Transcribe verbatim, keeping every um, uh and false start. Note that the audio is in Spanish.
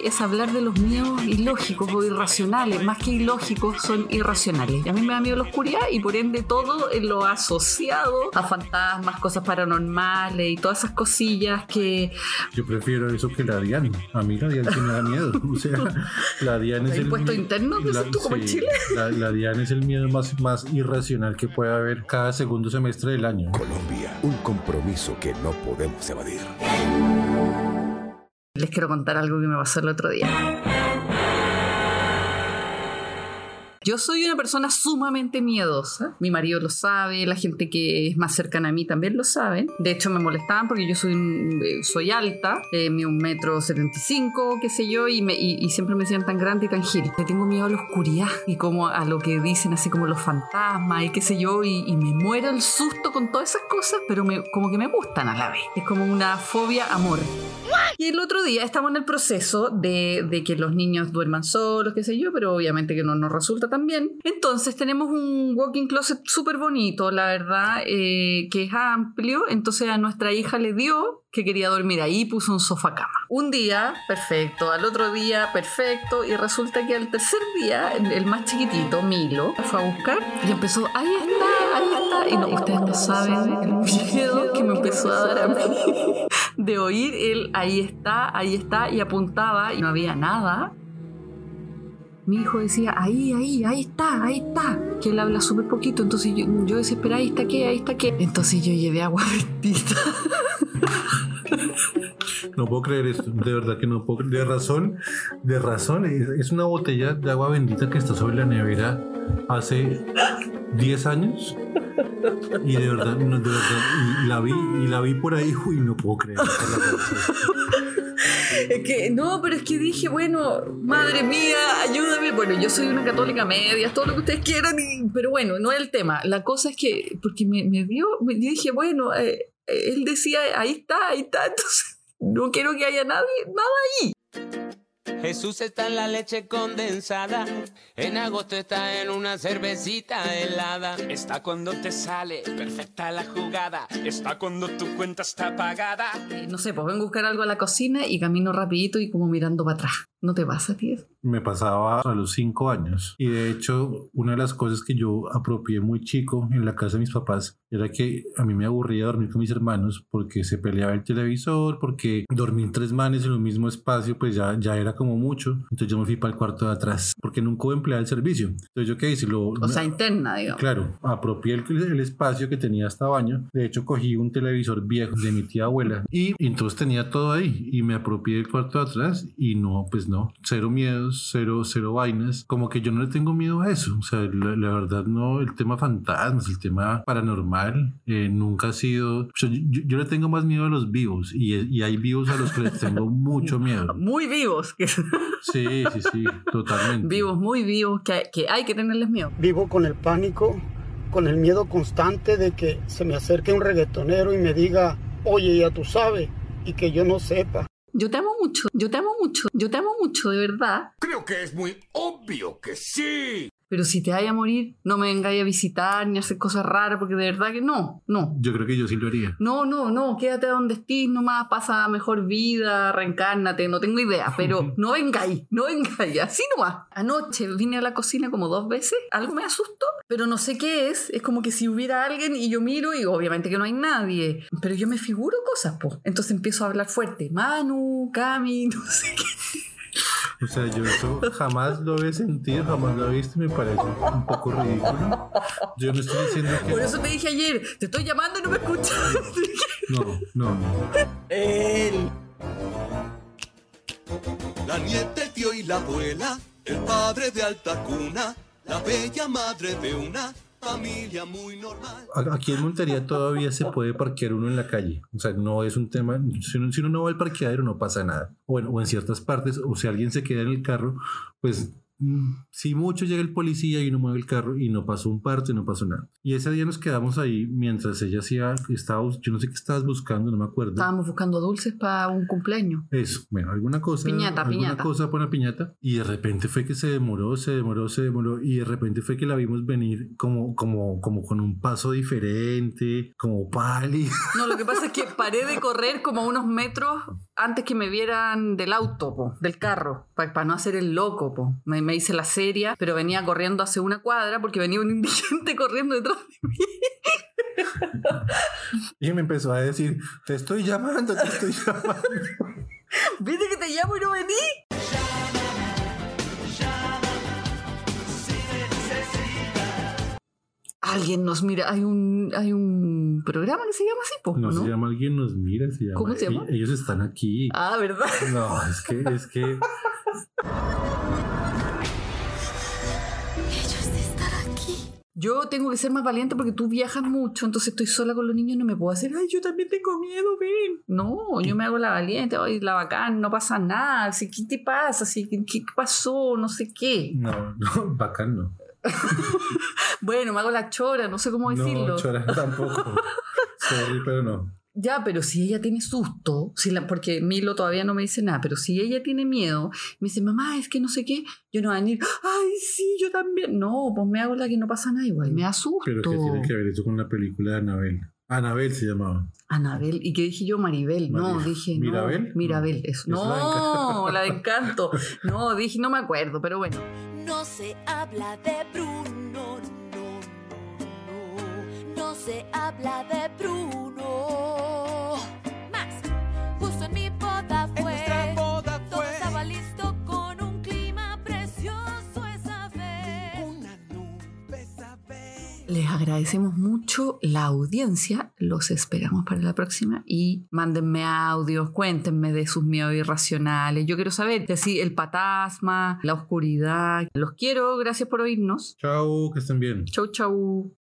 hoy es hablar de los miedos ilógicos o irracionales. Más que ilógicos, son irracionales. A mí me da miedo la oscuridad y por ende todo lo asociado a fantasmas, cosas paranormales y todas esas cosillas que... Yo prefiero eso que la DIAN. A mí la DIAN sí me da miedo. O sea, la DIAN es el... impuesto interno que la, tú como sí, en Chile. La, la DIAN es el miedo más, más irracional que puede haber cada segundo semestre del año. Colombia, un compromiso que no podemos evadir. Les quiero contar algo que me pasó el otro día. Yo soy una persona sumamente miedosa. Mi marido lo sabe, la gente que es más cercana a mí también lo sabe. De hecho, me molestaban porque yo soy, soy alta, eh, mido un metro setenta y cinco, qué sé yo, y, me, y, y siempre me decían tan grande y tan gil. Le tengo miedo a la oscuridad y como a lo que dicen así como los fantasmas y qué sé yo, y, y me muero el susto con todas esas cosas, pero me, como que me gustan a la vez. Es como una fobia amor. Y el otro día estamos en el proceso de, de que los niños duerman solos, qué sé yo, pero obviamente que no nos resulta tan bien. Entonces tenemos un walk-in closet súper bonito, la verdad, eh, que es amplio. Entonces a nuestra hija le dio que quería dormir ahí, puso un sofá cama. Un día, perfecto, al otro día, perfecto, y resulta que al tercer día, el más chiquitito, Milo, fue a buscar y empezó, ahí está, ahí está, y no, ustedes no saben el miedo que me empezó a dar a mí de oír el ahí está, ahí está, y apuntaba y no había nada. Mi hijo decía, ahí, ahí, ahí está, ahí está. Que él habla súper poquito, entonces yo, yo desesperé, ahí está qué, ahí está qué. Entonces yo llevé agua bendita. No puedo creer esto, de verdad que no puedo creer. De razón, de razón, es una botella de agua bendita que está sobre la nevera hace diez años. Y de verdad, no, de verdad, y la vi, y la vi por ahí, uy, no puedo creer. Es que, no, pero es que dije, bueno, madre mía, ayúdame. Bueno, yo soy una católica media, todo lo que ustedes quieran, y, pero bueno, no es el tema. La cosa es que, porque me, me dio, me, yo dije, bueno, eh, él decía, ahí está, ahí está, entonces no quiero que haya nadie, nada ahí. Jesús está en la leche condensada, en agosto está en una cervecita helada. Está cuando te sale perfecta la jugada, está cuando tu cuenta está pagada. Eh, no sé, pues vengo a buscar algo a la cocina y camino rapidito y como mirando para atrás. ¿No te pasa, tío? Me pasaba a los cinco años. Y de hecho, una de las cosas que yo apropié muy chico en la casa de mis papás era que a mí me aburría dormir con mis hermanos porque se peleaba el televisor, porque dormir tres manes en un mismo espacio pues ya, ya era como mucho. Entonces yo me fui para el cuarto de atrás porque nunca empleaba el servicio. Entonces yo qué hice, lo... O sea, interna, digamos. Claro, apropié el, el espacio que tenía hasta baño. De hecho, cogí un televisor viejo de mi tía abuela y entonces tenía todo ahí y me apropié el cuarto de atrás y no, pues no, cero miedos, cero, cero vainas, como que yo no le tengo miedo a eso, o sea, la, la verdad no, el tema fantasmas, el tema paranormal, eh, nunca ha sido, o sea, yo, yo le tengo más miedo a los vivos, y, y hay vivos a los que les tengo mucho miedo. Muy vivos. Sí, sí, sí, totalmente. Vivos, muy vivos, que, que hay que tenerles miedo. Vivo con el pánico, con el miedo constante de que se me acerque un reggaetonero y me diga, oye, ya tú sabes, y que yo no sepa. Yo te amo mucho, yo te amo mucho, yo te amo mucho, de verdad. Creo que es muy obvio que sí. Pero si te vaya a morir, no me vengáis a visitar ni a hacer cosas raras, porque de verdad que no, no. Yo creo que yo sí lo haría. No, no, no, quédate donde estés nomás, pasa mejor vida, reencárnate, no tengo idea, pero no vengáis, no vengáis, así nomás. Anoche vine a la cocina como dos veces, algo me asustó, pero no sé qué es, es como que si hubiera alguien y yo miro y obviamente que no hay nadie, pero yo me figuro cosas, pues. Entonces empiezo a hablar fuerte, Manu, Cami, no sé qué. O sea, yo eso jamás lo he sentido, jamás lo he visto y me parece un poco ridículo. Yo no estoy diciendo que... Por eso te dije ayer, te estoy llamando y no me escuchas. No, no, no. Él. La nieta, el tío y la abuela, el padre de alta cuna, la bella madre de una... familia muy normal. Aquí en Montería todavía se puede parquear uno en la calle. O sea, no es un tema. Si uno, si uno no va al parqueadero, no pasa nada. O en, o en ciertas partes, o si alguien se queda en el carro, pues si mucho llega el policía y no mueve el carro y no pasó un parto y no pasó nada. Y ese día nos quedamos ahí mientras ella hacía, estaba, yo no sé qué estabas buscando, no me acuerdo. Estábamos buscando dulces para un cumpleaños. Eso, bueno, alguna cosa. Piñata, alguna piñata. Cosa para una piñata. Y de repente fue que se demoró, se demoró, se demoró. Y de repente fue que la vimos venir como, como, como con un paso diferente, como pálida. No, lo que pasa es que paré de correr como unos metros antes que me vieran del auto, po, del carro, para pa no hacer el loco, po. Me, me hice la seria, pero venía corriendo hace una cuadra porque venía un indigente corriendo detrás de mí. Y me empezó a decir, te estoy llamando, te estoy llamando. ¿Viste que te llamo y no vení? Alguien nos mira, hay un hay un programa que se llama así, po, no, ¿no? Se llama Alguien nos mira, se llama. ¿Cómo se llama? Ellos están aquí. Ah, ¿verdad? No, es que es que ellos están aquí. Yo tengo que ser más valiente porque tú viajas mucho, entonces estoy sola con los niños, no me puedo hacer, ay, yo también tengo miedo, ven. No, yo me hago la valiente, ay, la bacán, no pasa nada, ¿sí? ¿Qué te pasa? ¿Sí? ¿Qué pasó? No sé qué. No, no, bacán no. Bueno, me hago la chora, no sé cómo decirlo. No, chora tampoco. Sorry, pero no. Ya, pero si ella tiene susto, si la, porque Milo todavía no me dice nada, pero si ella tiene miedo, me dice, mamá, es que no sé qué, yo no voy a venir, ay, sí, yo también. No, pues me hago la que no pasa nada igual, me asusto. Pero que tiene que ver esto con la película de Annabelle. Annabelle se llamaba. Annabelle, ¿y qué dije yo? Maribel. Maribel. No, dije, no. ¿Mirabel? Mirabel, eso. Es no, la de Encanto. No, dije, no me acuerdo, pero bueno. No se habla de Bruno, no, no, no, no se habla de Bruno. Max, justo en mi boda fue. En nuestra boda fue. Todo estaba listo con un clima precioso esa vez. Una nube esa vez. Les agradecemos mucho la audiencia. Los esperamos para la próxima y mándenme audios, cuéntenme de sus miedos irracionales. Yo quiero saber de si el patasma, la oscuridad. Los quiero, gracias por oírnos. Chau, que estén bien. Chau, chau.